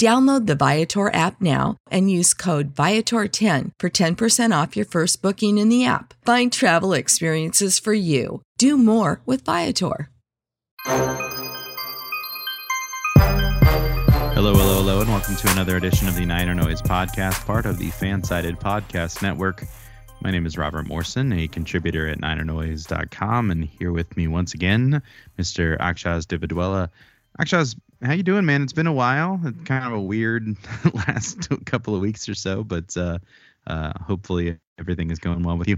Download the Viator app now and use code Viator10 for 10% off your first booking in the app. Find travel experiences for you. Do more with Viator. Hello, hello, hello, and welcome to another edition of the NinerNoise podcast, part of the FanSided podcast network. My name is Robert Morrison, a contributor at NinerNoise.com, and here with me once again, Mr. Akshaz Divaduela. Akshaz, how you doing, man? It's been a while. It's kind of a weird last couple of weeks or so, but hopefully everything is going well with you.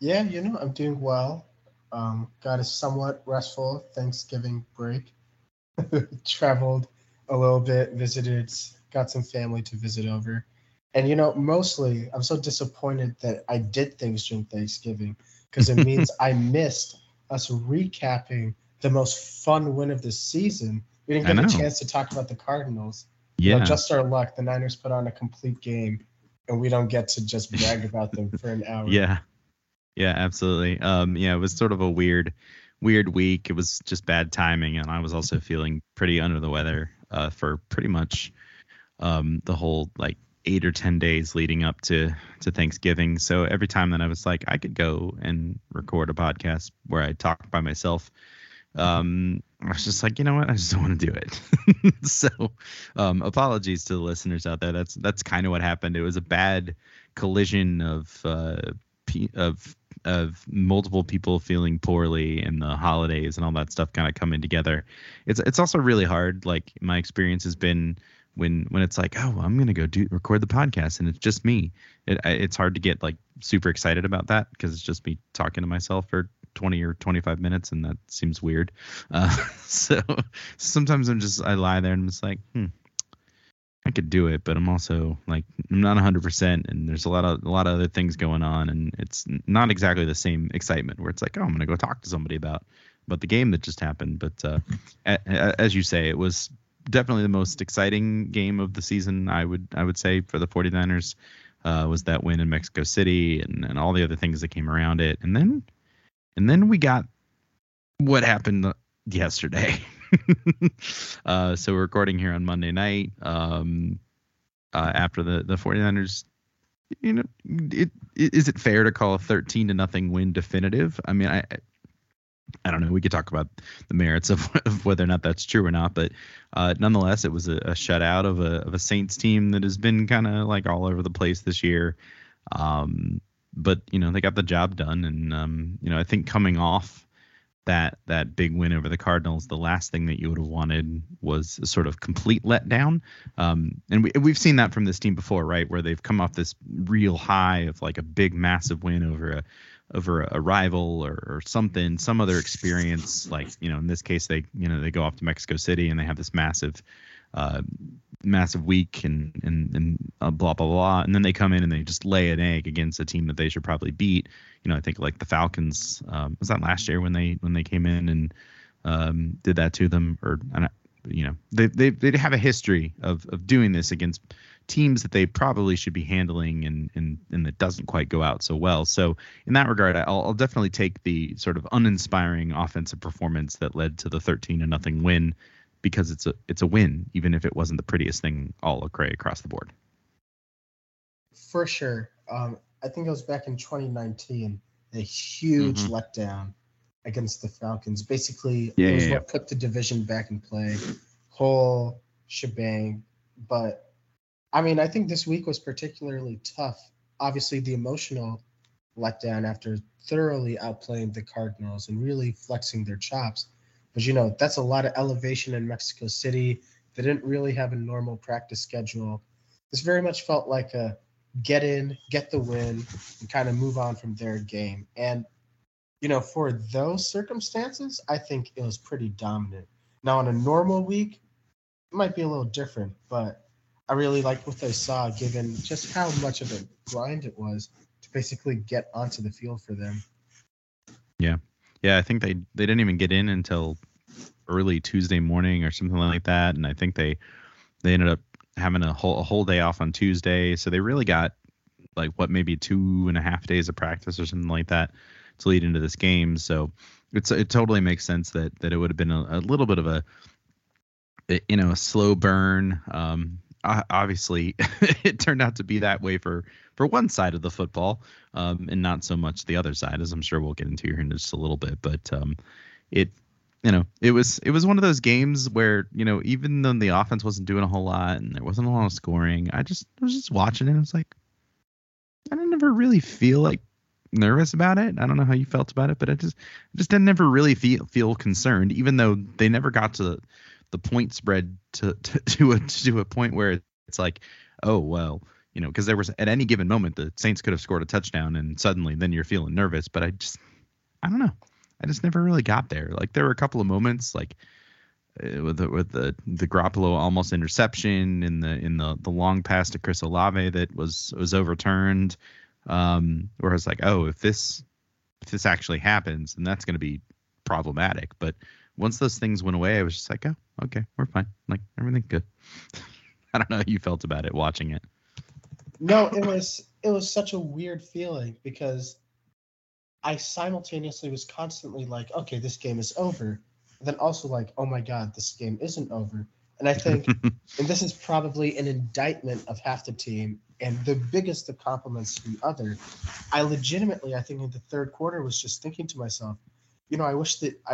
Yeah, you know, I'm doing well. Got a somewhat restful Thanksgiving break. Traveled a little bit, visited, got some family to visit over. And, you know, mostly I'm so disappointed that I did things during Thanksgiving because it means I missed us recapping the most fun win of the season. We didn't get a chance to talk about the Cardinals. Yeah. You know, just our luck. The Niners put on a complete game, and we don't get to just brag about them for an hour. Yeah. Yeah, absolutely. It was sort of a weird week. It was just bad timing, and I was also feeling pretty under the weather for pretty much the whole, 8 or 10 days leading up to Thanksgiving. So every time that I was like, I could go and record a podcast where I talk by myself, I was just like, you know what? I just don't want to do it. So, apologies to the listeners out there. That's kind of what happened. It was a bad collision of multiple people feeling poorly and the holidays and all that stuff kind of coming together. It's also really hard. Like, my experience has been when it's like, oh, I'm gonna go record the podcast and it's just me. It's hard to get super excited about that because it's just me talking to myself for 20 or 25 minutes, and that seems weird. So sometimes I lie there and I'm just like, I could do it, but I'm also I'm not 100%, and there's a lot of other things going on, and it's not exactly the same excitement where it's like, oh, I'm gonna go talk to somebody about the game that just happened. But as you say, it was definitely the most exciting game of the season, I would say, for the 49ers. Was that win in Mexico City and all the other things that came around it, and then we got what happened yesterday. So we're recording here on Monday night after the 49ers. You know, is it fair to call a 13-0 win definitive? I mean, I don't know. We could talk about the merits of whether or not that's true or not. But nonetheless, it was a shutout of a Saints team that has been kind of all over the place this year. But, you know, they got the job done. And, you know, I think coming off that big win over the Cardinals, the last thing that you would have wanted was a sort of complete letdown. And we've seen that from this team before, right, where they've come off this real high of a big, massive win over a rival or something, some other experience. In this case, they go off to Mexico City and they have this massive massive week and blah, blah, blah. And then they come in and they just lay an egg against a team that they should probably beat. You know, I think like the Falcons, was that last year when they came in and did that to them? Or, you know, they have a history of doing this against teams that they probably should be handling and that doesn't quite go out so well. So in that regard, I'll definitely take the sort of uninspiring offensive performance that led to the 13-0 win, because it's a win, even if it wasn't the prettiest thing all across the board. For sure. I think it was back in 2019, a huge letdown against the Falcons. Basically, what put the division back in play, whole shebang. But, I mean, I think this week was particularly tough. Obviously, the emotional letdown after thoroughly outplaying the Cardinals and really flexing their chops. But, you know, that's a lot of elevation in Mexico City. They didn't really have a normal practice schedule. This very much felt like a get in, get the win, and kind of move on from their game. And, you know, for those circumstances, I think it was pretty dominant. Now, on a normal week, it might be a little different, but I really like what they saw, given just how much of a grind it was to basically get onto the field for them. Yeah. Yeah, I think they didn't even get in until early Tuesday morning or something like that, and I think they ended up having a whole day off on Tuesday, so they really got like what maybe 2.5 days of practice or something like that to lead into this game. So it totally makes sense that it would have been a little bit of a slow burn. Obviously, it turned out to be that way for one side of the football, and not so much the other side, as I'm sure we'll get into here in just a little bit. But it was one of those games where, you know, even though the offense wasn't doing a whole lot and there wasn't a lot of scoring, I was just watching it. I was like, I didn't ever really feel like nervous about it. I don't know how you felt about it, but I just didn't ever really feel concerned, even though they never got to the point spread to a point where it's like, oh well. You know, because there was at any given moment the Saints could have scored a touchdown, and suddenly then you're feeling nervous. But I don't know. I just never really got there. Like there were a couple of moments, like with the Garoppolo almost interception in the long pass to Chris Olave that was overturned. Where I was like, oh, if this actually happens, then that's going to be problematic. But once those things went away, I was just like, oh, okay, we're fine. Like everything's good. I don't know how you felt about it watching it. No, it was such a weird feeling, because I simultaneously was constantly like, okay, this game is over. And then also like, oh my God, this game isn't over. And I think, and this is probably an indictment of half the team and the biggest of compliments to the other. I think in the third quarter was just thinking to myself, you know, I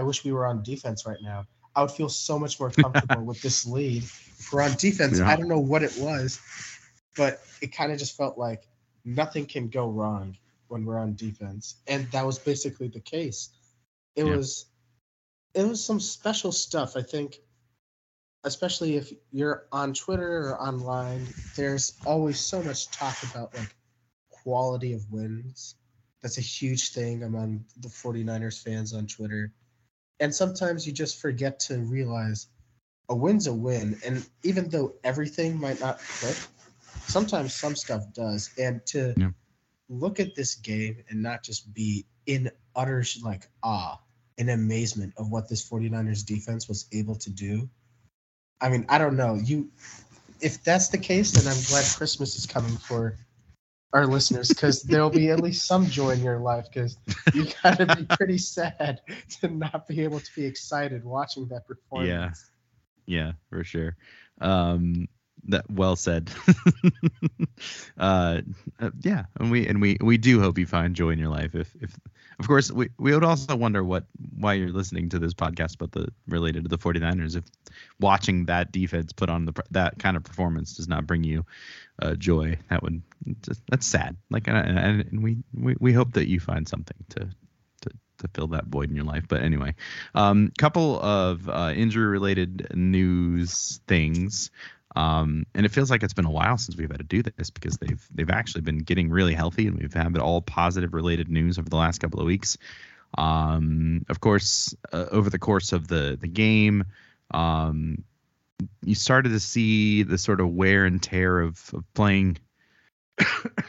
wish we were on defense right now. I would feel so much more comfortable with this lead. If we're on defense, yeah. I don't know what it was. But it kind of just felt like nothing can go wrong when we're on defense. And that was basically the case. It was some special stuff, I think, especially if you're on Twitter or online. There's always so much talk about like quality of wins. That's a huge thing among the 49ers fans on Twitter. And sometimes you just forget to realize a win's a win. And even though everything might not click, sometimes some stuff does. And to look at this game and not just be in utter like awe and amazement of what this 49ers defense was able to do. I mean, I don't know. If that's the case, then I'm glad Christmas is coming for our listeners, because there'll be at least some joy in your life, because you got to be pretty sad to not be able to be excited watching that performance. Yeah, for sure. That well said. And we do hope you find joy in your life. If of course we would also wonder why you're listening to this podcast, but related to the 49ers, if watching that defense put on that kind of performance does not bring you joy, that's sad. Like and we hope that you find something to fill that void in your life. But anyway, couple of injury related news things. And it feels like it's been a while since we've had to do this, because they've actually been getting really healthy, and we've had all positive related news over the last couple of weeks. Of course, over the course of the game, you started to see the sort of wear and tear of playing,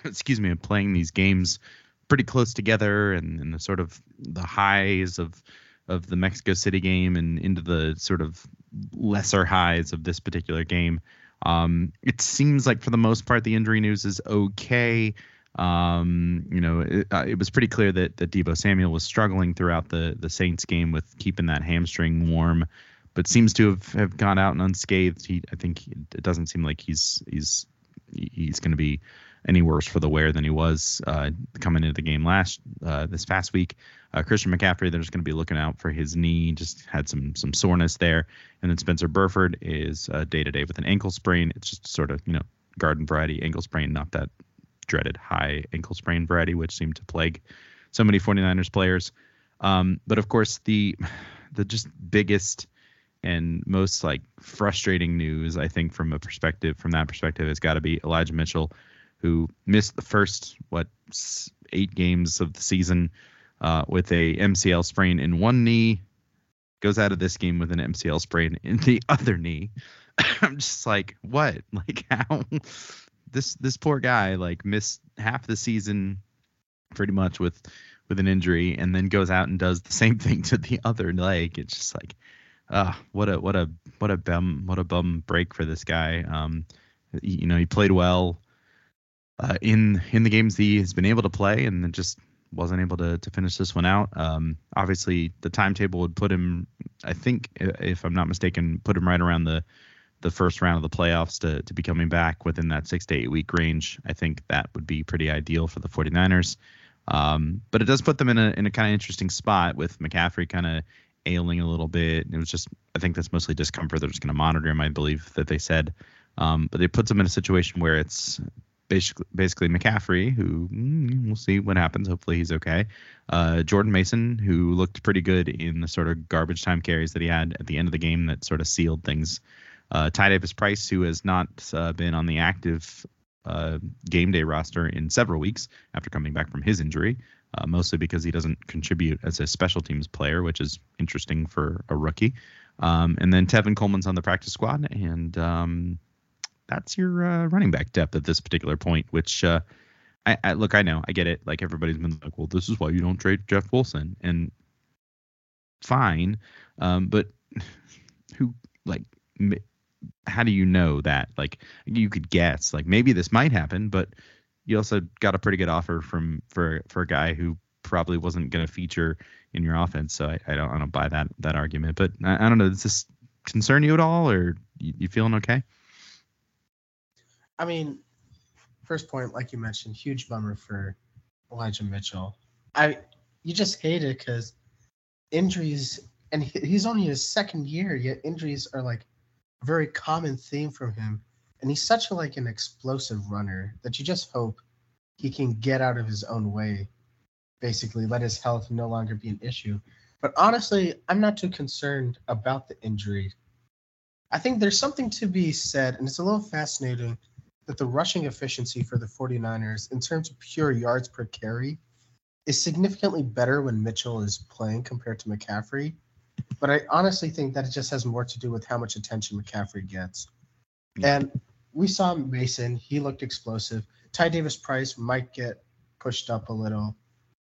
excuse me, of playing these games pretty close together, and the sort of the highs of the Mexico City game and into the sort of lesser highs of this particular game. It seems like for the most part, the injury news is okay. You know, it was pretty clear that Deebo Samuel was struggling throughout the Saints game with keeping that hamstring warm, but seems to have gone out and unscathed. It doesn't seem like he's going to be any worse for the wear than he was coming into the game this past week. Christian McCaffrey, they're just going to be looking out for his knee, just had some soreness there. And then Spencer Burford is day-to-day with an ankle sprain. It's just sort of, you know, garden variety ankle sprain, not that dreaded high ankle sprain variety, which seemed to plague so many 49ers players. But of course, the just biggest and most like frustrating news, I think, from that perspective, has got to be Elijah Mitchell, who missed the first 8 games of the season with a MCL sprain in one knee, goes out of this game with an MCL sprain in the other knee. I'm just like, what? Like, how? This poor guy like missed half the season pretty much with an injury, and then goes out and does the same thing to the other leg. It's just like, what a bum break for this guy. You know, he played well in the games he has been able to play, and just wasn't able to finish this one out. Obviously, the timetable would put him, I think, if I'm not mistaken, put him right around the first round of the playoffs to be coming back within that 6 to 8 week range. I think that would be pretty ideal for the 49ers. But it does put them in a kind of interesting spot with McCaffrey kind of ailing a little bit. It was just, I think that's mostly discomfort. They're just going to monitor him, I believe that they said. But it puts them in a situation where it's basically McCaffrey, who we'll see what happens. Hopefully he's okay. Jordan Mason, who looked pretty good in the sort of garbage time carries that he had at the end of the game that sort of sealed things. Ty Davis-Price, who has not been on the active game day roster in several weeks after coming back from his injury, mostly because he doesn't contribute as a special teams player, which is interesting for a rookie. And then Tevin Coleman's on the practice squad, and that's your running back depth at this particular point, which I know, I get it. Like, everybody's been like, well, this is why you don't trade Jeff Wilson, and fine. But who, like, how do you know that? Like, you could guess, like, maybe this might happen, but you also got a pretty good offer for a guy who probably wasn't going to feature in your offense. So I don't buy that argument, but I don't know. Does this concern you at all, or you feeling okay? I mean, first point, like you mentioned, huge bummer for Elijah Mitchell. You just hate it because injuries, and he's only his second year, yet injuries are like a very common theme from him. And he's such an explosive runner that you just hope he can get out of his own way, basically let his health no longer be an issue. But honestly, I'm not too concerned about the injury. I think there's something to be said, and it's a little fascinating, that the rushing efficiency for the 49ers in terms of pure yards per carry is significantly better when Mitchell is playing compared to McCaffrey. But I honestly think that it just has more to do with how much attention McCaffrey gets. And we saw Mason. He looked explosive. Ty Davis-Price might get pushed up a little.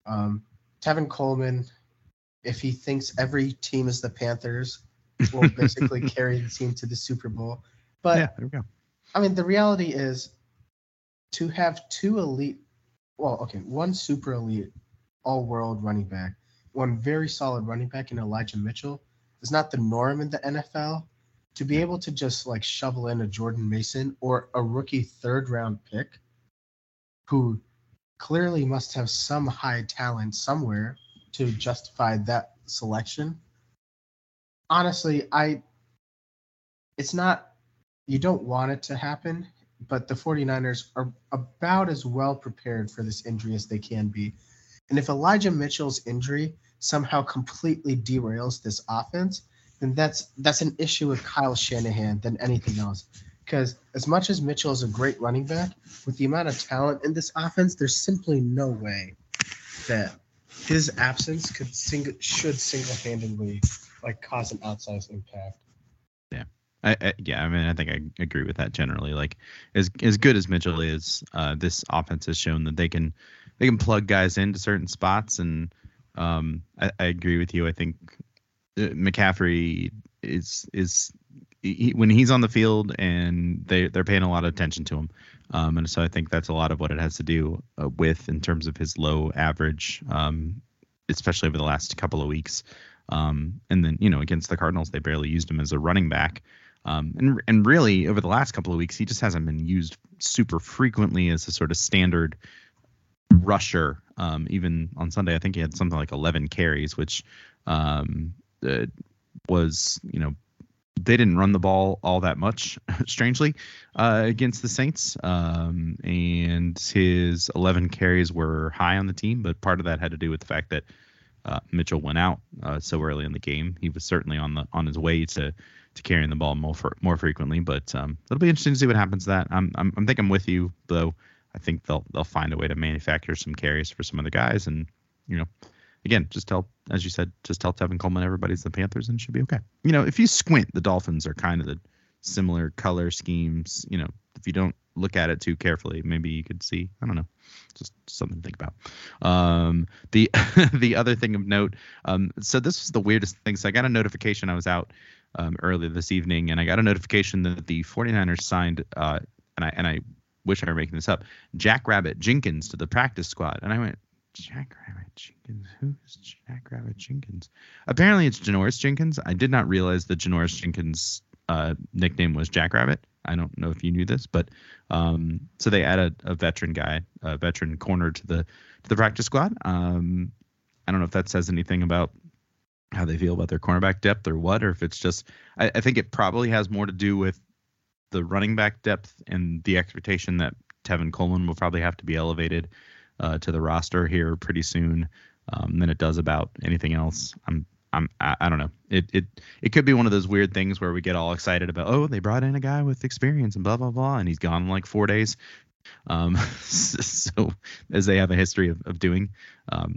Tevin Coleman, if he thinks every team is the Panthers, will basically carry the team to the Super Bowl. But, yeah, there we go. I mean, the reality is to have one super elite all-world running back, one very solid running back in Elijah Mitchell is not the norm in the NFL. To be able to just shovel in a Jordan Mason or a rookie third-round pick who clearly must have some high talent somewhere to justify that selection. Honestly, it's not – you don't want it to happen, but the 49ers are about as well prepared for this injury as they can be. And if Elijah Mitchell's injury somehow completely derails this offense, then that's an issue with Kyle Shanahan than anything else. Because as much as Mitchell is a great running back, with the amount of talent in this offense, there's simply no way that his absence should single-handedly cause an outsized impact. Yeah, I think I agree with that generally. Like, as good as Mitchell is, this offense has shown that they can plug guys into certain spots. And I agree with you. I think McCaffrey when he's on the field, and they're paying a lot of attention to him. And so I think that's a lot of what it has to do with in terms of his low average, especially over the last couple of weeks. And then, against the Cardinals, they barely used him as a running back. And really, over the last couple of weeks, he just hasn't been used super frequently as a sort of standard rusher. Even on Sunday, I think he had something like 11 carries, which was, they didn't run the ball all that much, strangely, against the Saints. And his 11 carries were high on the team, but part of that had to do with the fact that Mitchell went out so early in the game. He was certainly on his way to carrying the ball more frequently. But it'll be interesting to see what happens to that. I think I'm with you, though. I think they'll find a way to manufacture some carries for some other guys. And, again, as you said, just tell Tevin Coleman everybody's the Panthers and it should be okay. If you squint, the Dolphins are kind of the similar color schemes. If you don't look at it too carefully, maybe you could see, I don't know, just something to think about. The the other thing of note, so this was the weirdest thing. So I got a notification. I was out earlier this evening, and I got a notification that the 49ers signed, and I wish I were making this up, Jackrabbit Jenkins to the practice squad. And I went, Jackrabbit Jenkins? Who's Jackrabbit Jenkins? Apparently it's Janoris Jenkins. I did not realize that Janoris Jenkins' nickname was Jackrabbit. I don't know if you knew this, but so they added a veteran guy, a veteran corner to the practice squad. I don't know if that says anything about how they feel about their cornerback depth or what, or if it's just, I think it probably has more to do with the running back depth and the expectation that Tevin Coleman will probably have to be elevated to the roster here pretty soon than it does about anything else. I don't know. It could be one of those weird things where we get all excited about, oh, they brought in a guy with experience and blah, blah, blah, and he's gone in like 4 days. So as they have a history of doing,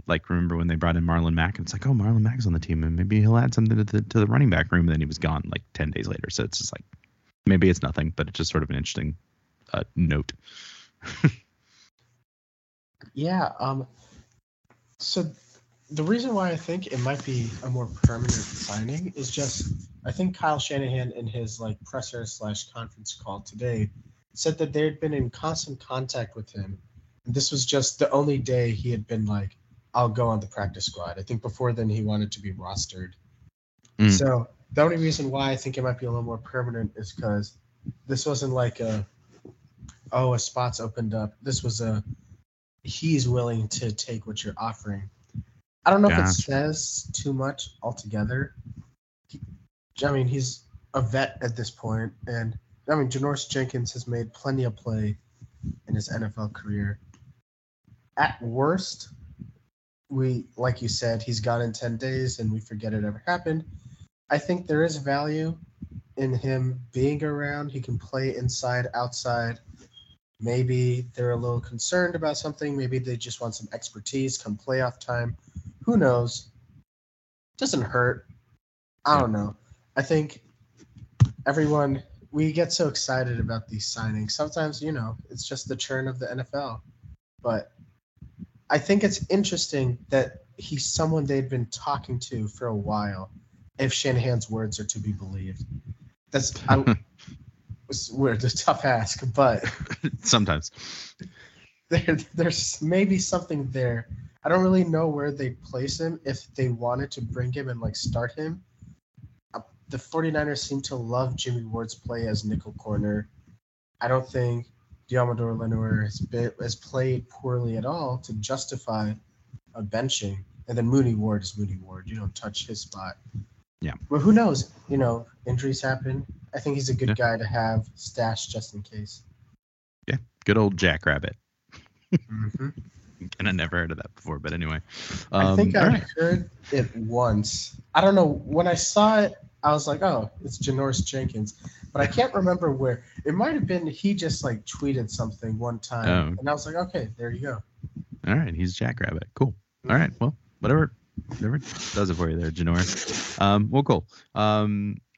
like remember when they brought in Marlon Mack, and it's like, oh, Marlon Mack's on the team and maybe he'll add something to the running back room. And then he was gone like 10 days later. So it's just like, maybe it's nothing, but it's just sort of an interesting note. Yeah. So the reason why I think it might be a more permanent signing is just, I think Kyle Shanahan in his presser / conference call today said that they had been in constant contact with him. And this was just the only day he had been like, I'll go on the practice squad. I think before then he wanted to be rostered. So the only reason why I think it might be a little more permanent is because this wasn't like a spot's opened up. This was he's willing to take what you're offering. I don't know if it says too much altogether. He's a vet at this point, and Janoris Jenkins has made plenty of play in his NFL career. At worst, like you said, he's gone in 10 days and we forget it ever happened. I think there is value in him being around. He can play inside, outside. Maybe they're a little concerned about something. Maybe they just want some expertise come playoff time. Who knows? Doesn't hurt. I don't know. I think everyone, we get so excited about these signings. Sometimes, it's just the churn of the NFL. But I think it's interesting that he's someone they'd been talking to for a while, if Shanahan's words are to be believed. That's weird, a tough ask, but sometimes there's maybe something there. I don't really know where they place him if they wanted to bring him and start him. The 49ers seem to love Jimmy Ward's play as nickel corner. I don't think Deommodore Lenoir has played poorly at all to justify a benching. And then Mooney Ward is Mooney Ward. You don't touch his spot. Yeah. Well, who knows? Injuries happen. I think he's a good guy to have stashed just in case. Yeah. Good old Jackrabbit. Mm-hmm. And I never heard of that before, but anyway. I think I heard it once. I don't know. When I saw it, I was like, oh, it's Janoris Jenkins. But I can't remember where. It might have been he just tweeted something one time. And I was like, okay, there you go. All right. He's Jackrabbit. Cool. All right. Well, whatever Never does it for you there, Janoris. Well, cool. All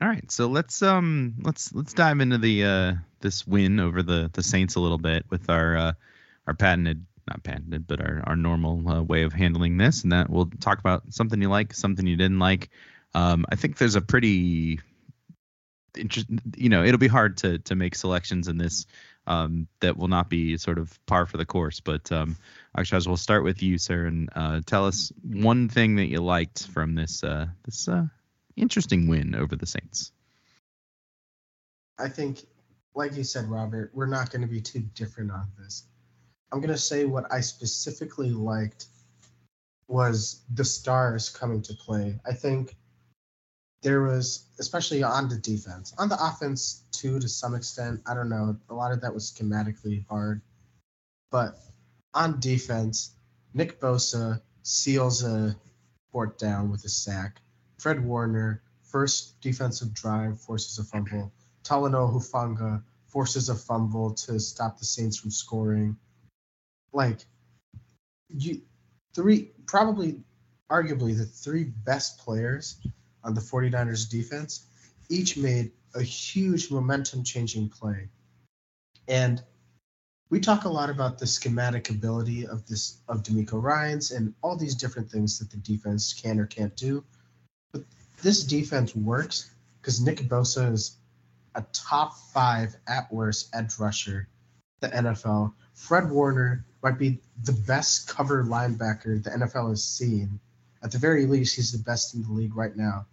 right, so let's dive into the this win over the Saints a little bit with our our normal way of handling this, and that we'll talk about something you like, something you didn't like. I think there's a pretty interesting, it'll be hard to make selections in this that will not be sort of par for the course. But Akshaz, we'll start with you, sir, and tell us one thing that you liked from this this interesting win over the Saints. I think, like you said, Robert, we're not going to be too different on this. I'm going to say what I specifically liked was the stars coming to play. I think there was, especially on the defense, on the offense too, to some extent. I don't know. A lot of that was schematically hard. But on defense, Nick Bosa seals a fourth down with a sack. Fred Warner, first defensive drive, forces a fumble. Talanoa Hufanga forces a fumble to stop the Saints from scoring. Arguably the three best players on the 49ers defense each made a huge momentum-changing play. And we talk a lot about the schematic ability of DeMeco Ryans and all these different things that the defense can or can't do. But this defense works because Nick Bosa is a top five, at worst, edge rusher the NFL. Fred Warner might be the best cover linebacker the NFL has seen. At the very least, he's the best in the league right now.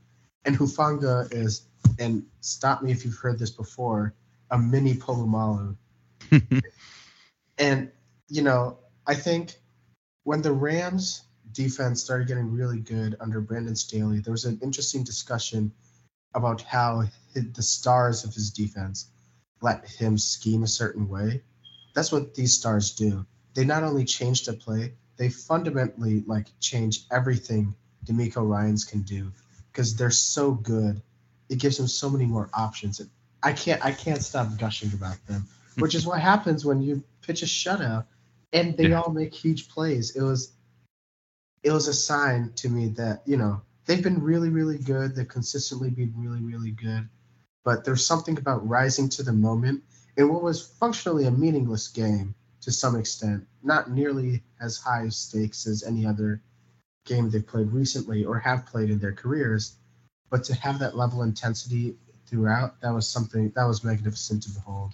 And Hufanga is, and stop me if you've heard this before, a mini Polamalu. And, I think when the Rams defense started getting really good under Brandon Staley, there was an interesting discussion about how the stars of his defense let him scheme a certain way. That's what these stars do. They not only change the play, they fundamentally change everything DeMeco Ryans can do because they're so good. It gives them so many more options. I can't stop gushing about them, which is what happens when you pitch a shutout and they all make huge plays. It was a sign to me that, they've been really, really good. They've consistently been really, really good. But there's something about rising to the moment in what was functionally a meaningless game to some extent, not nearly as high of stakes as any other game they've played recently or have played in their careers. But to have that level of intensity throughout, that was something that was magnificent to behold.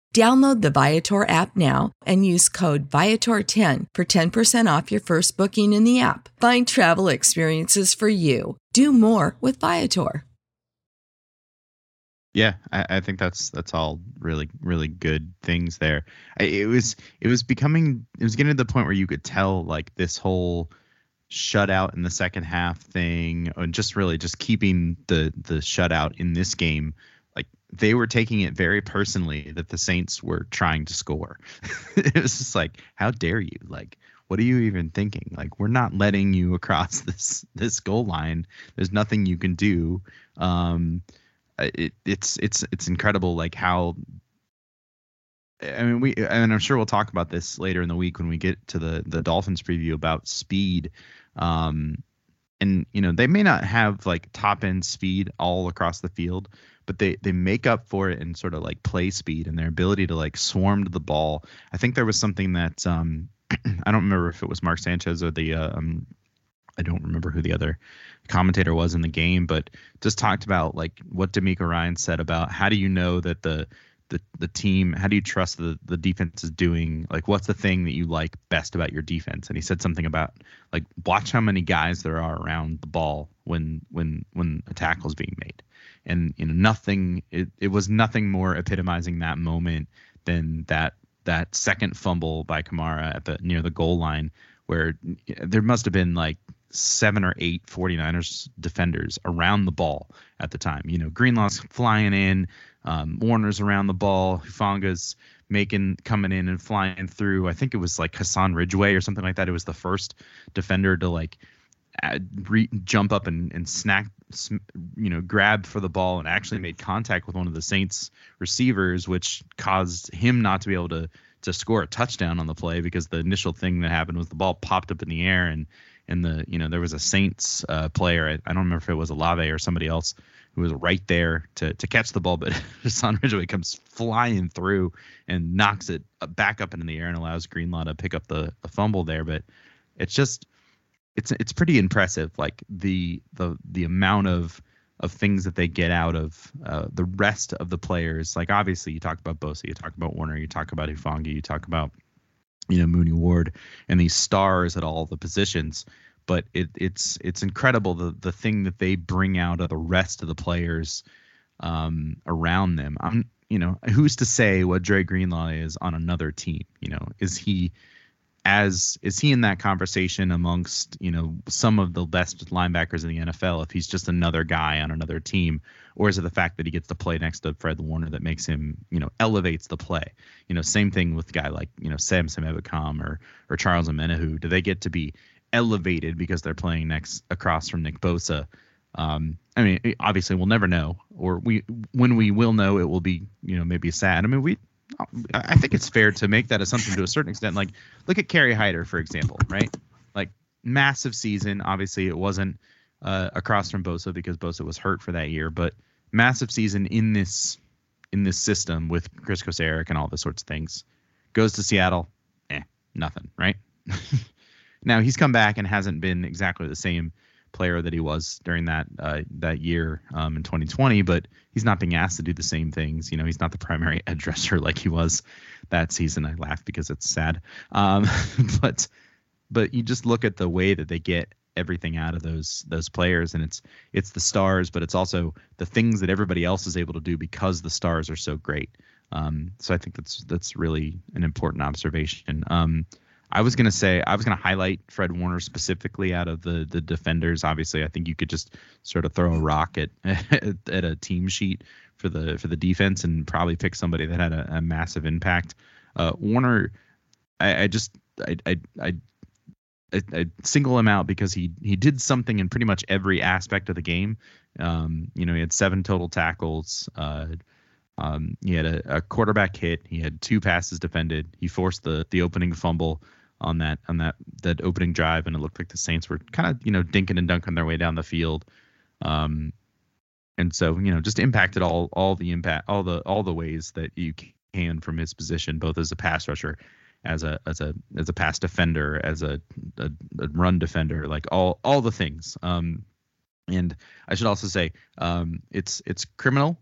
Download the Viator app now and use code Viator10 for 10% off your first booking in the app. Find travel experiences for you. Do more with Viator. Yeah, I think that's all really, really good things there. It was getting to the point where you could tell, like, this whole shutout in the second half thing, and just really just keeping the shutout in this game, they were taking it very personally that the Saints were trying to score. It was just like, how dare you? Like, what are you even thinking? Like, we're not letting you across this goal line. There's nothing you can do. It's incredible. Like, how, I mean, and I'm sure we'll talk about this later in the week when we get to the Dolphins preview about speed. And, you know, they may not have, like, top end speed all across the field, but they make up for it in sort of like play speed and their ability to, like, swarm to the ball. I think there was something that I don't remember if it was Mark Sanchez or the I don't remember who the other commentator was in the game, but just talked about, like, what DeMeco Ryans said about how do you know that the team, how do you trust the defense is doing, like, what's the thing that you like best about your defense? And he said something about, like, watch how many guys there are around the ball when a tackle is being made. And, you know, nothing, it was nothing more epitomizing that moment than that second fumble by Kamara near the goal line, where there must have been, like, 7 or 8 49ers defenders around the ball at the time. You know, Greenlaw's flying in, Warner's around the ball, Hufanga's coming in and flying through. I think it was like Hassan Ridgeway or something like that. It was the first defender to, like, jump up and grab for the ball and actually made contact with one of the Saints receivers, which caused him not to be able to score a touchdown on the play, because the initial thing that happened was the ball popped up in the air and the, you know, there was a Saints player. I don't remember if it was Olave or somebody else who was right there to catch the ball, but Hassan Ridgeway comes flying through and knocks it back up into the air and allows Greenlaw to pick up the fumble there. But it's just, it's pretty impressive, like, the amount of things that they get out of the rest of the players. Like, obviously, you talk about Bosa, you talk about Warner, you talk about Hufanga, you talk about, you know, Mooney Ward and these stars at all the positions. But it's incredible the thing that they bring out of the rest of the players around them. Who's to say what Dre Greenlaw is on another team? You know, is he in that conversation amongst, you know, some of the best linebackers in the NFL, if he's just another guy on another team? Or is it the fact that he gets to play next to Fred Warner that makes him, you know, elevates the play? You know, same thing with a guy like, you know, Sam Ebukam or Charles Omenihu. Do they get to be elevated because they're playing next across from Nick Bosa? I mean, obviously we'll never know, or when we will know, it will be, you know, maybe sad. I mean, I think it's fair to make that assumption to a certain extent. Like, look at Kerry Hyder, for example, right? Like, massive season. Obviously, it wasn't across from Bosa because Bosa was hurt for that year, but massive season in this system with Chris Kosaric and all those sorts of things. Goes to Seattle, nothing, right? Now, he's come back and hasn't been exactly the same player that he was during that year in 2020, but he's not being asked to do the same things. You know, he's not the primary edge rusher like he was that season. I laugh because it's sad. But you just look at the way that they get everything out of those players, and it's the stars, but it's also the things that everybody else is able to do because the stars are so great. So I think that's really an important observation. I was going to highlight Fred Warner specifically out of the defenders. Obviously, I think you could just sort of throw a rock at a team sheet for the defense and probably pick somebody that had a massive impact. Warner, I single him out because he did something in pretty much every aspect of the game. He had 7 total tackles. He had a quarterback hit. He had 2 passes defended. He forced the opening fumble on that opening drive, and it looked like the Saints were kind of dinking and dunking their way down the field. And so just impacted all the ways that you can from his position, both as a pass rusher, as a pass defender, as a run defender, like all the things. And I should also say, it's criminal,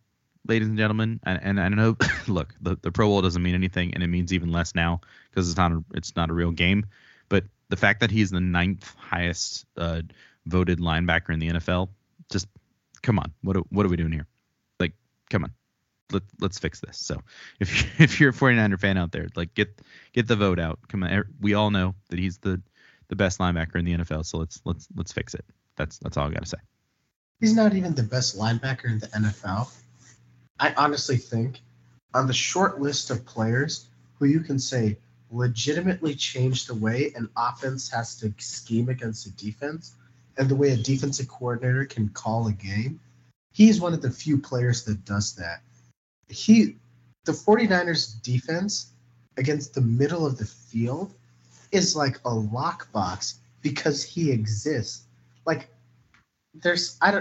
ladies and gentlemen. And I know, look, the Pro Bowl doesn't mean anything, and it means even less now because it's not a real game. But the fact that he's the 9th highest voted linebacker in the NFL, just come on, what are we doing here? Like, come on. Let's fix this. So if you're a 49er fan out there, like get the vote out. Come on, we all know that he's the best linebacker in the NFL. So let's fix it. That's all I gotta say. He's not even the best linebacker in the NFL. I honestly think on the short list of players who you can say legitimately changed the way an offense has to scheme against a defense and the way a defensive coordinator can call a game, he's one of the few players that does that. The 49ers defense against the middle of the field is like a lockbox because he exists. Like, I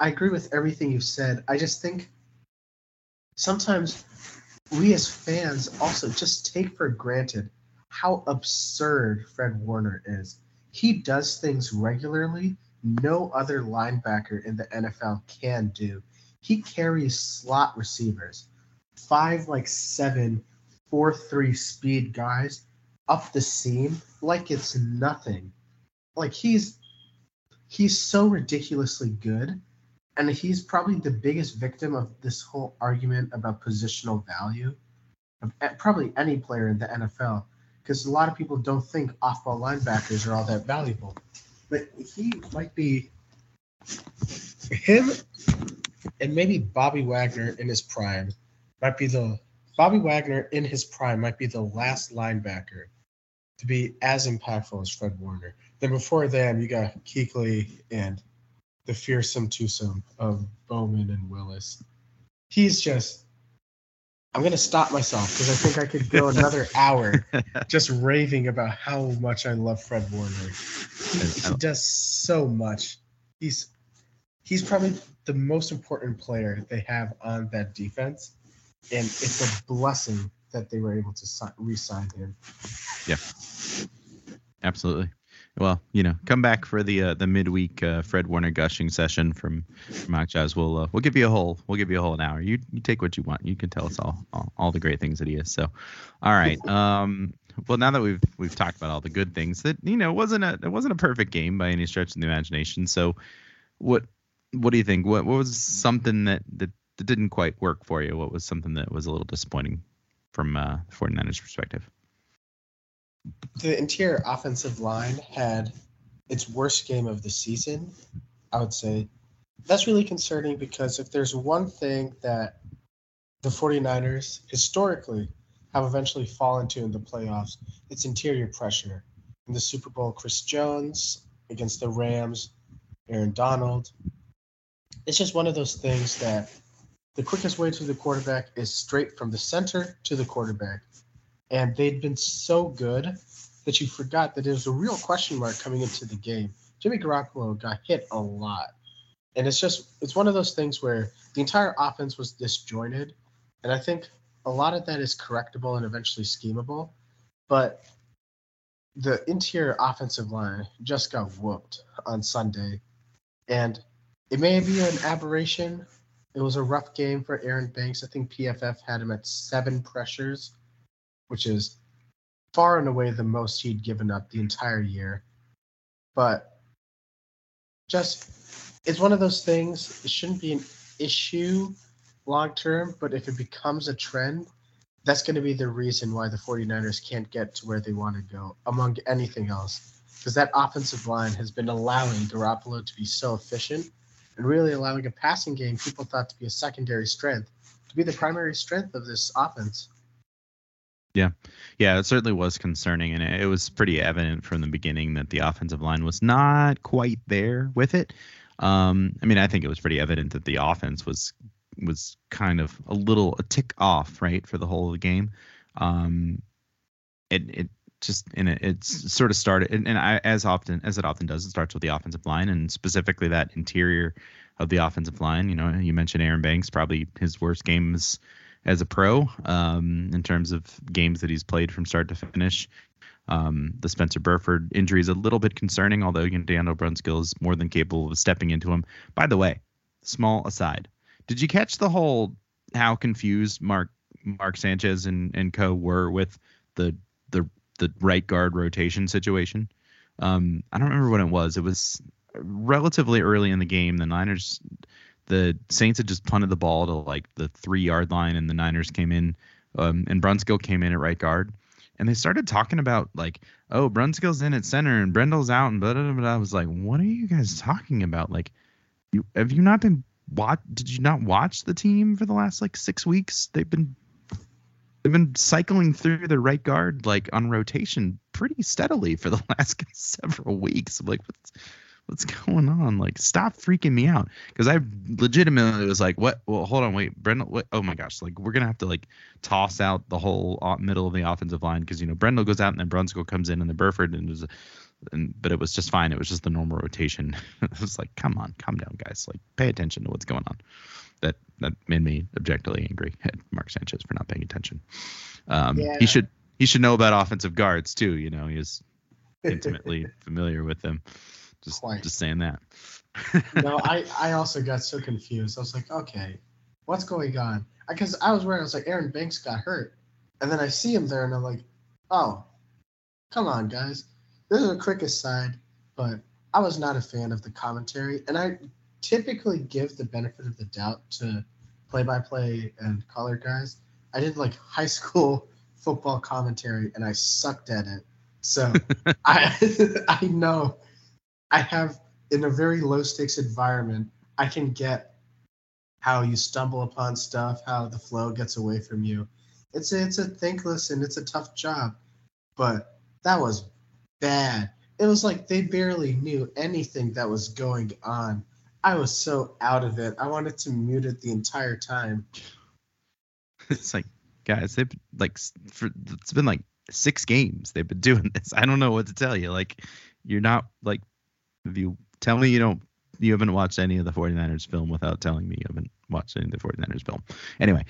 agree with everything you've said. I just think sometimes we as fans also just take for granted how absurd Fred Warner is. He does things regularly no other linebacker in the NFL can do. He carries slot receivers, 5'7", 4'3" speed guys up the seam like it's nothing. Like he's so ridiculously good, and he's probably the biggest victim of this whole argument about positional value of probably any player in the NFL, because a lot of people don't think off-ball linebackers are all that valuable. But he might be him. And maybe Bobby Wagner in his prime might be the last linebacker to be as impactful as Fred Warner. Then before them, you got Kuechly and the fearsome twosome of Bowman and Willis. He's just – I'm going to stop myself because I think I could go another hour just raving about how much I love Fred Warner. He does so much. He's probably the most important player they have on that defense, and it's a blessing that they were able to re-sign him. Yeah, absolutely. Well, come back for the midweek Fred Warner gushing session from Akshaz. We'll give you a whole an hour. You take what you want. You can tell us all the great things that he is. So, all right. Well, now that we've talked about all the good things, that it wasn't a perfect game by any stretch of the imagination. So, What do you think? What was something that didn't quite work for you? What was something that was a little disappointing from the 49ers' perspective? The interior offensive line had its worst game of the season, I would say. That's really concerning because if there's one thing that the 49ers historically have eventually fallen to in the playoffs, it's interior pressure. In the Super Bowl, Chris Jones against the Rams, Aaron Donald. It's just one of those things that the quickest way to the quarterback is straight from the center to the quarterback. And they'd been so good that you forgot that there's a real question mark coming into the game. Jimmy Garoppolo got hit a lot. And it's one of those things where the entire offense was disjointed. And I think a lot of that is correctable and eventually schemable. But the interior offensive line just got whooped on Sunday. And it may be an aberration. It was a rough game for Aaron Banks. I think PFF had him at 7 pressures, which is far and away the most he'd given up the entire year. But just, it's one of those things. It shouldn't be an issue long term, but if it becomes a trend, that's going to be the reason why the 49ers can't get to where they want to go, among anything else, because that offensive line has been allowing Garoppolo to be so efficient and really allowing a passing game people thought to be a secondary strength to be the primary strength of this offense. Yeah, it certainly was concerning, and it was pretty evident from the beginning that the offensive line was not quite there with it. I mean, I think it was pretty evident that the offense was kind of a tick off, right, for the whole of the game. It started, as it often does, it starts with the offensive line, and specifically that interior of the offensive line. You know, you mentioned Aaron Banks, probably his worst games as a pro, in terms of games that he's played from start to finish. The Spencer Burford injury is a little bit concerning, although Daniel Brunskill is more than capable of stepping into him. By the way, small aside, did you catch the whole how confused Mark Sanchez and co were with the right guard rotation situation? I don't remember when it was. It was relatively early in the game. The Saints had just punted the ball to like the 3-yard line, and the Niners came in, and Brunskill came in at right guard, and they started talking about like, oh, Brunskill's in at center and Brendel's out and blah, blah, blah. I was like, what are you guys talking about? Like, did you not watch the team for the last like 6 weeks? They've been cycling through their right guard like on rotation pretty steadily for the last several weeks. I'm like, what's going on? Like, stop freaking me out. Because I legitimately was like, what? Well, hold on. Wait, Brendel. What? Oh, my gosh. Like, we're going to have to like toss out the whole middle of the offensive line because, Brendel goes out and then Brunskill comes in and then Burford. But it was just fine. It was just the normal rotation. It was like, come on, calm down, guys. Like, pay attention to what's going on. That made me objectively angry at Mark Sanchez for not paying attention. Yeah. He should know about offensive guards, too. He is intimately familiar with them. Just saying that. No, I also got so confused. I was like, okay, what's going on? Because I was worried. I was like, Aaron Banks got hurt. And then I see him there, and I'm like, oh, come on, guys. This is a quick aside, but I was not a fan of the commentary. And I typically give the benefit of the doubt to play-by-play and color guys. I did, like, high school football commentary, and I sucked at it. So I know. I have, in a very low-stakes environment, I can get how you stumble upon stuff, how the flow gets away from you. It's a thankless and it's a tough job, but that was bad. It was like they barely knew anything that was going on. I was so out of it. I wanted to mute it the entire time. It's like, guys, it's been like 6 games they've been doing this. I don't know what to tell you. Like, you're not like. If you tell me you haven't watched any of the 49ers film without telling me you haven't watched any of the 49ers film. Anyway,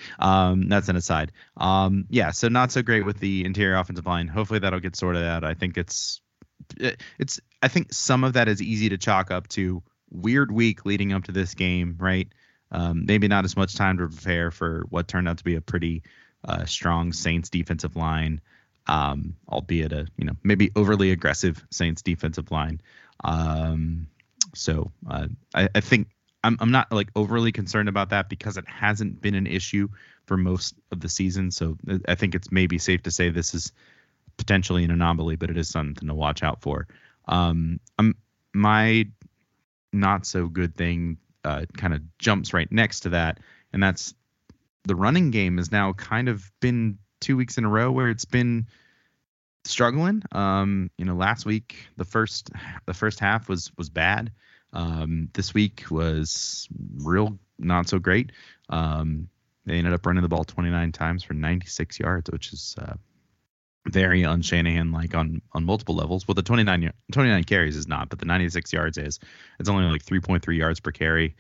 that's an aside. So not so great with the interior offensive line. Hopefully that'll get sorted out. I think I think some of that is easy to chalk up to weird week leading up to this game, right? Maybe not as much time to prepare for what turned out to be a pretty strong Saints defensive line, albeit a maybe overly aggressive Saints defensive line. I think I'm not like overly concerned about that because it hasn't been an issue for most of the season. So I think it's maybe safe to say this is potentially an anomaly, but it is something to watch out for. My not so good thing kind of jumps right next to that. And that's the running game has now kind of been 2 weeks in a row where it's been struggling. Last week the first half was bad. This week was real not so great. They ended up running the ball 29 times for 96 yards, which is very un-Shanahan like on multiple levels. Well, the 29 carries is not, but the 96 yards is. It's only like 3.3 yards per carry.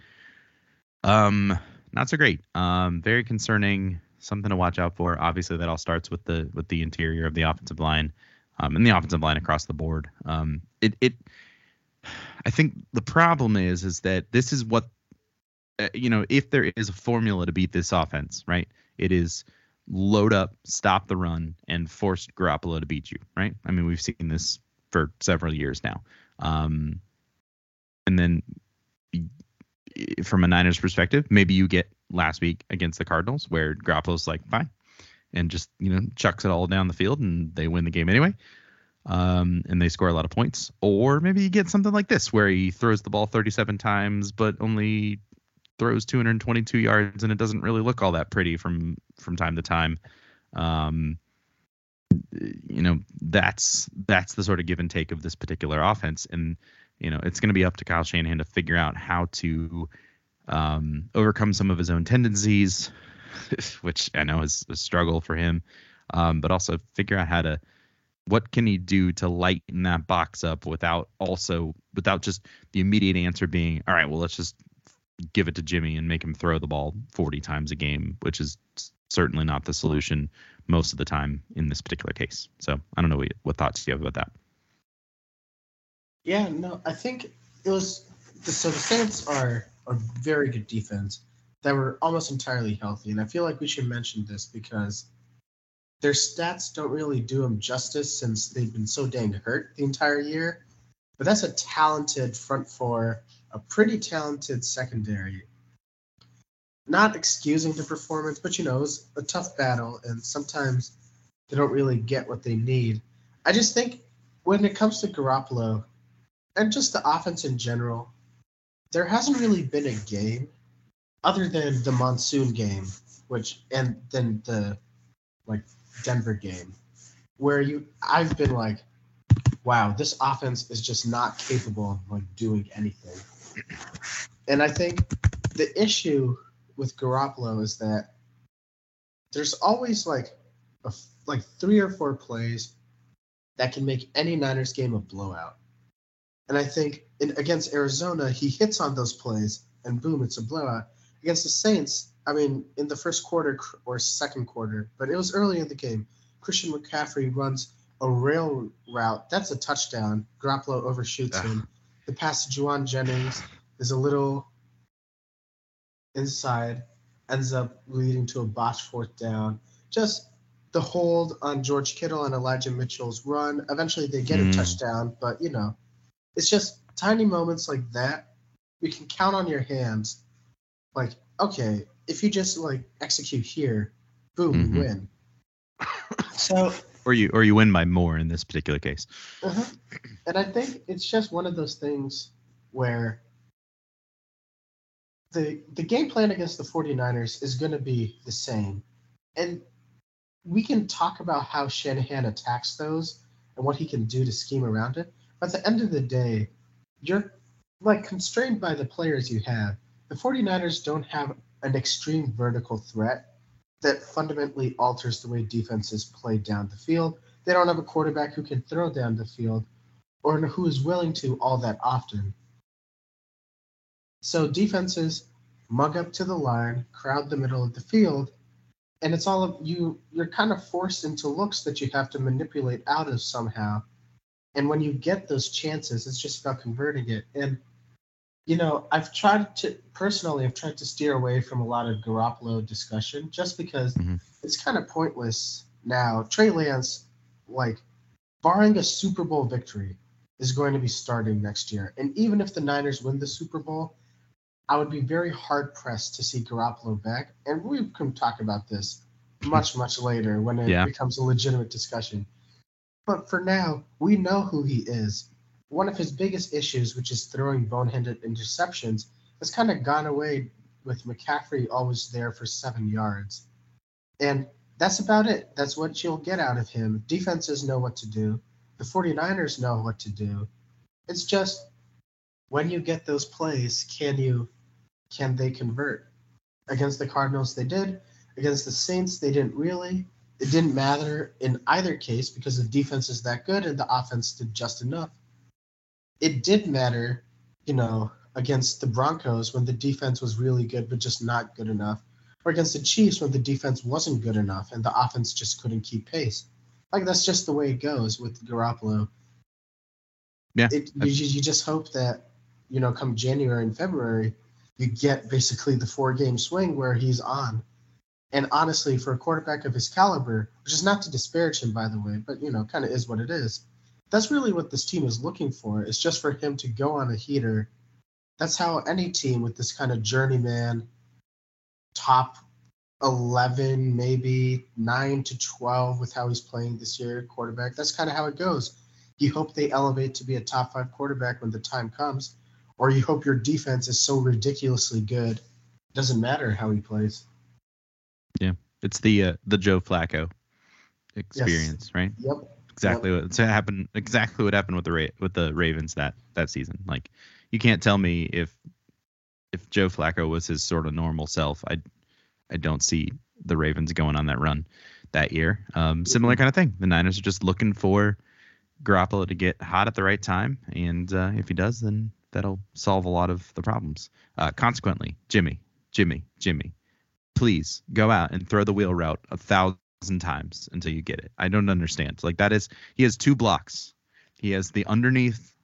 Not so great. Very concerning. Something to watch out for. Obviously, that all starts with the interior of the offensive line, and the offensive line across the board. I think the problem is that this is what if there is a formula to beat this offense, right? It is load up, stop the run, and force Garoppolo to beat you, right? I mean, we've seen this for several years now, and then from a Niners perspective, maybe you get last week against the Cardinals where Garoppolo's like, fine, and just, chucks it all down the field and they win the game anyway. and they score a lot of points. Or maybe you get something like this where he throws the ball 37 times but only throws 222 yards and it doesn't really look all that pretty from time to time. You know, that's the sort of give and take of this particular offense. And, you know, it's going to be up to Kyle Shanahan to figure out how to overcome some of his own tendencies, which I know is a struggle for him, but also figure out how to, what can he do to lighten that box up without just the immediate answer being, all right, well, let's just give it to Jimmy and make him throw the ball 40 times a game, which is certainly not the solution most of the time in this particular case. So I don't know what thoughts you have about that. Yeah, no, I think it was the Saints are a very good defense that were almost entirely healthy. And I feel like we should mention this because their stats don't really do them justice since they've been so dang hurt the entire year. But that's a talented front four, a pretty talented secondary. Not excusing the performance, but, you know, it was a tough battle, and sometimes they don't really get what they need. I just think when it comes to Garoppolo and just the offense in general, there hasn't really been a game other than the Monsoon game, and then the Denver game, where I've been like, wow, this offense is just not capable of doing anything. And I think the issue with Garoppolo is that there's always like three or four plays that can make any Niners game a blowout. And I think against Arizona, he hits on those plays and boom, it's a blowout. Against the Saints, I mean, in the first quarter or second quarter, but it was early in the game, Christian McCaffrey runs a rail route. That's a touchdown. Garoppolo overshoots him. The pass to Juwan Jennings is a little inside, ends up leading to a botched fourth down. Just the hold on George Kittle and Elijah Mitchell's run. Eventually they get a touchdown, but, you know, it's just tiny moments like that. We can count on your hands. Like, okay, if you just, execute here, boom, you win. So, or you win by more in this particular case. And I think it's just one of those things where the game plan against the 49ers is going to be the same. And we can talk about how Shanahan attacks those and what he can do to scheme around it. But at the end of the day, you're constrained by the players you have. The 49ers don't have an extreme vertical threat that fundamentally alters the way defenses play down the field. They don't have a quarterback who can throw down the field or who is willing to all that often. So defenses mug up to the line, crowd the middle of the field, and it's all of you. You're kind of forced into looks that you have to manipulate out of somehow. And when you get those chances, it's just about converting it. And, you know, I've tried to steer away from a lot of Garoppolo discussion just because it's kind of pointless now. Trey Lance, barring a Super Bowl victory, is going to be starting next year. And even if the Niners win the Super Bowl, I would be very hard-pressed to see Garoppolo back. And we can talk about this much, much later when it becomes a legitimate discussion. But for now, we know who he is. One of his biggest issues, which is throwing boneheaded interceptions, has kind of gone away with McCaffrey always there for 7 yards. And that's about it. That's what you'll get out of him. Defenses know what to do. The 49ers know what to do. It's just when you get those plays, can they convert? Against the Cardinals, they did. Against the Saints, they didn't really. It didn't matter in either case because the defense is that good and the offense did just enough. It did matter, you know, against the Broncos when the defense was really good but just not good enough, or against the Chiefs when the defense wasn't good enough and the offense just couldn't keep pace. That's just the way it goes with Garoppolo. Yeah, you just hope that, you know, come January and February, you get basically the 4-game swing where he's on. And honestly, for a quarterback of his caliber, which is not to disparage him, by the way, but, you know, kind of is what it is. That's really what this team is looking for. It's just for him to go on a heater. That's how any team with this kind of journeyman, top 11, maybe 9 to 12 with how he's playing this year, quarterback. That's kind of how it goes. You hope they elevate to be a top five quarterback when the time comes, or you hope your defense is so ridiculously good, it doesn't matter how he plays. Yeah, it's the Joe Flacco experience, yes. Right? Yep. Exactly. Yep. Exactly what happened with the Ravens that season. Like, you can't tell me if Joe Flacco was his sort of normal self, I don't see the Ravens going on that run that year. Similar kind of thing. The Niners are just looking for Garoppolo to get hot at the right time, and if he does, then that'll solve a lot of the problems. Consequently, Jimmy, please go out and throw the wheel route 1,000 times until you get it. I don't understand. Like, that is, he has two blocks. He has the underneath,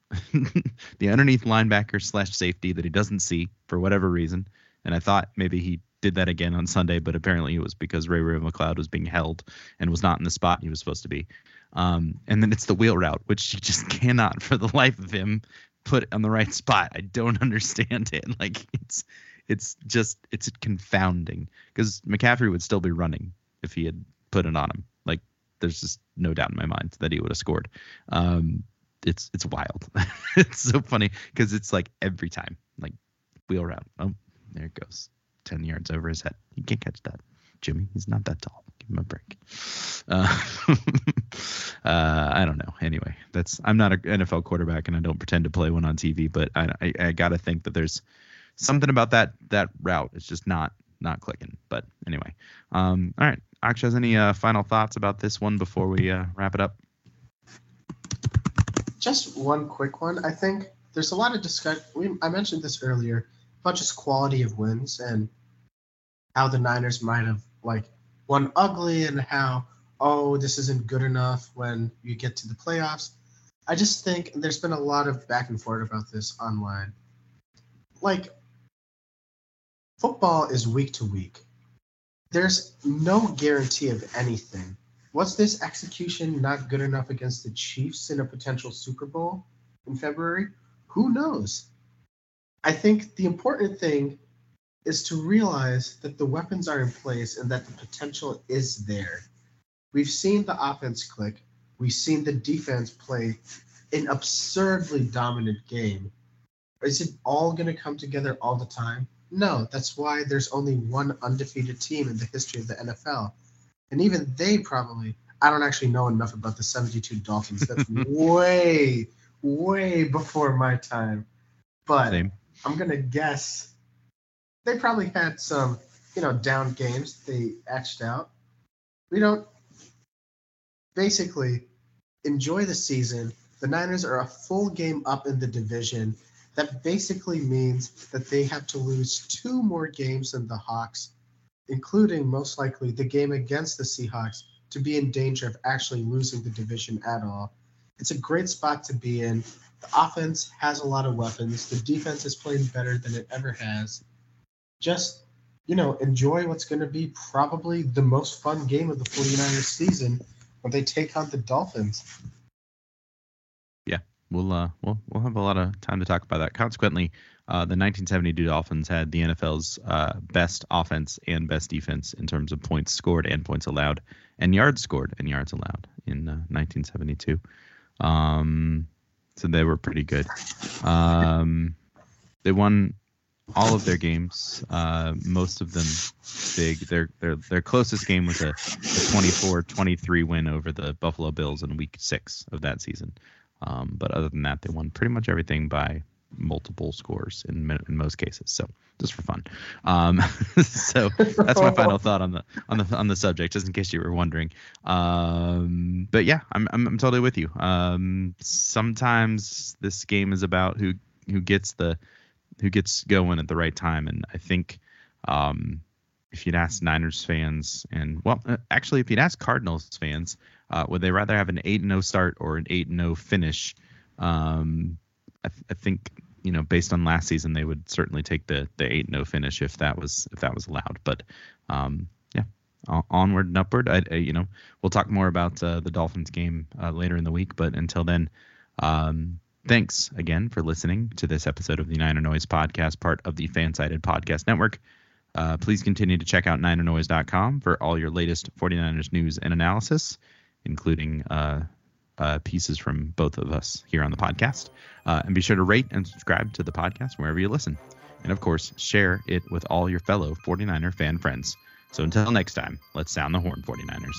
the underneath linebacker / safety that he doesn't see for whatever reason. And I thought maybe he did that again on Sunday, but apparently it was because Ray McLeod was being held and was not in the spot he was supposed to be. And then it's the wheel route, which he just cannot, for the life of him, put on the right spot. I don't understand it. Like, it's confounding, because McCaffrey would still be running if he had put it on him. Like, there's just no doubt in my mind that he would have scored. It's wild. It's so funny because it's like every time, like, wheel route. Oh, there it goes. 10 yards over his head. You can't catch that, Jimmy. He's not that tall. Give him a break. I don't know. Anyway, I'm not an NFL quarterback, and I don't pretend to play one on TV, but I got to think that there's something about that route. It's just not clicking. But anyway, all right. Akshaz, any final thoughts about this one before we wrap it up? Just one quick one. I think there's a lot of discussion. I mentioned this earlier about just quality of wins and how the Niners might have, like, won ugly, and how, this isn't good enough when you get to the playoffs. I just think there's been a lot of back and forth about this online. Like, football is week to week. There's no guarantee of anything. Was this execution not good enough against the Chiefs in a potential Super Bowl in February? Who knows? I think the important thing is to realize that the weapons are in place and that the potential is there. We've seen the offense click. We've seen the defense play an absurdly dominant game. Is it all going to come together all the time? No, that's why there's only one undefeated team in the history of the NFL. And even they probably, I don't actually know enough about the 72 Dolphins. That's way, way before my time. But same. I'm going to guess they probably had some, down games they etched out. We don't basically enjoy the season. The Niners are a full game up in the division. That basically means that they have to lose two more games than the Hawks, including most likely the game against the Seahawks, to be in danger of actually losing the division at all. It's a great spot to be in. The offense has a lot of weapons. The defense is playing better than it ever has. Just, enjoy what's going to be probably the most fun game of the 49ers season when they take on the Dolphins. Yeah, we'll have a lot of time to talk about that. Consequently, the 1972 Dolphins had the NFL's best offense and best defense in terms of points scored and points allowed and yards scored and yards allowed in 1972. So they were pretty good. They won all of their games, most of them big. Their closest game was a 24-23 win over the Buffalo Bills in week 6 of that season. But other than that, they won pretty much everything by multiple scores in most cases. So just for fun. So that's my final thought on the subject, just in case you were wondering. But yeah, I'm totally with you. Sometimes this game is about who gets going at the right time. And I think if you'd ask Niners fans and, well, actually, if you'd ask Cardinals fans, would they rather have an 8-0 start or an 8-0 finish? I think, based on last season, they would certainly take the 8-0 finish if that was allowed. But yeah, onward and upward. I we'll talk more about the Dolphins game later in the week. But until then, thanks again for listening to this episode of the NinerNoise podcast, part of the FanSided Podcast Network. Please continue to check out NinerNoise.com for all your latest 49ers news and analysis, including pieces from both of us here on the podcast. And be sure to rate and subscribe to the podcast wherever you listen. And of course, share it with all your fellow 49er fan friends. So until next time, let's sound the horn, 49ers.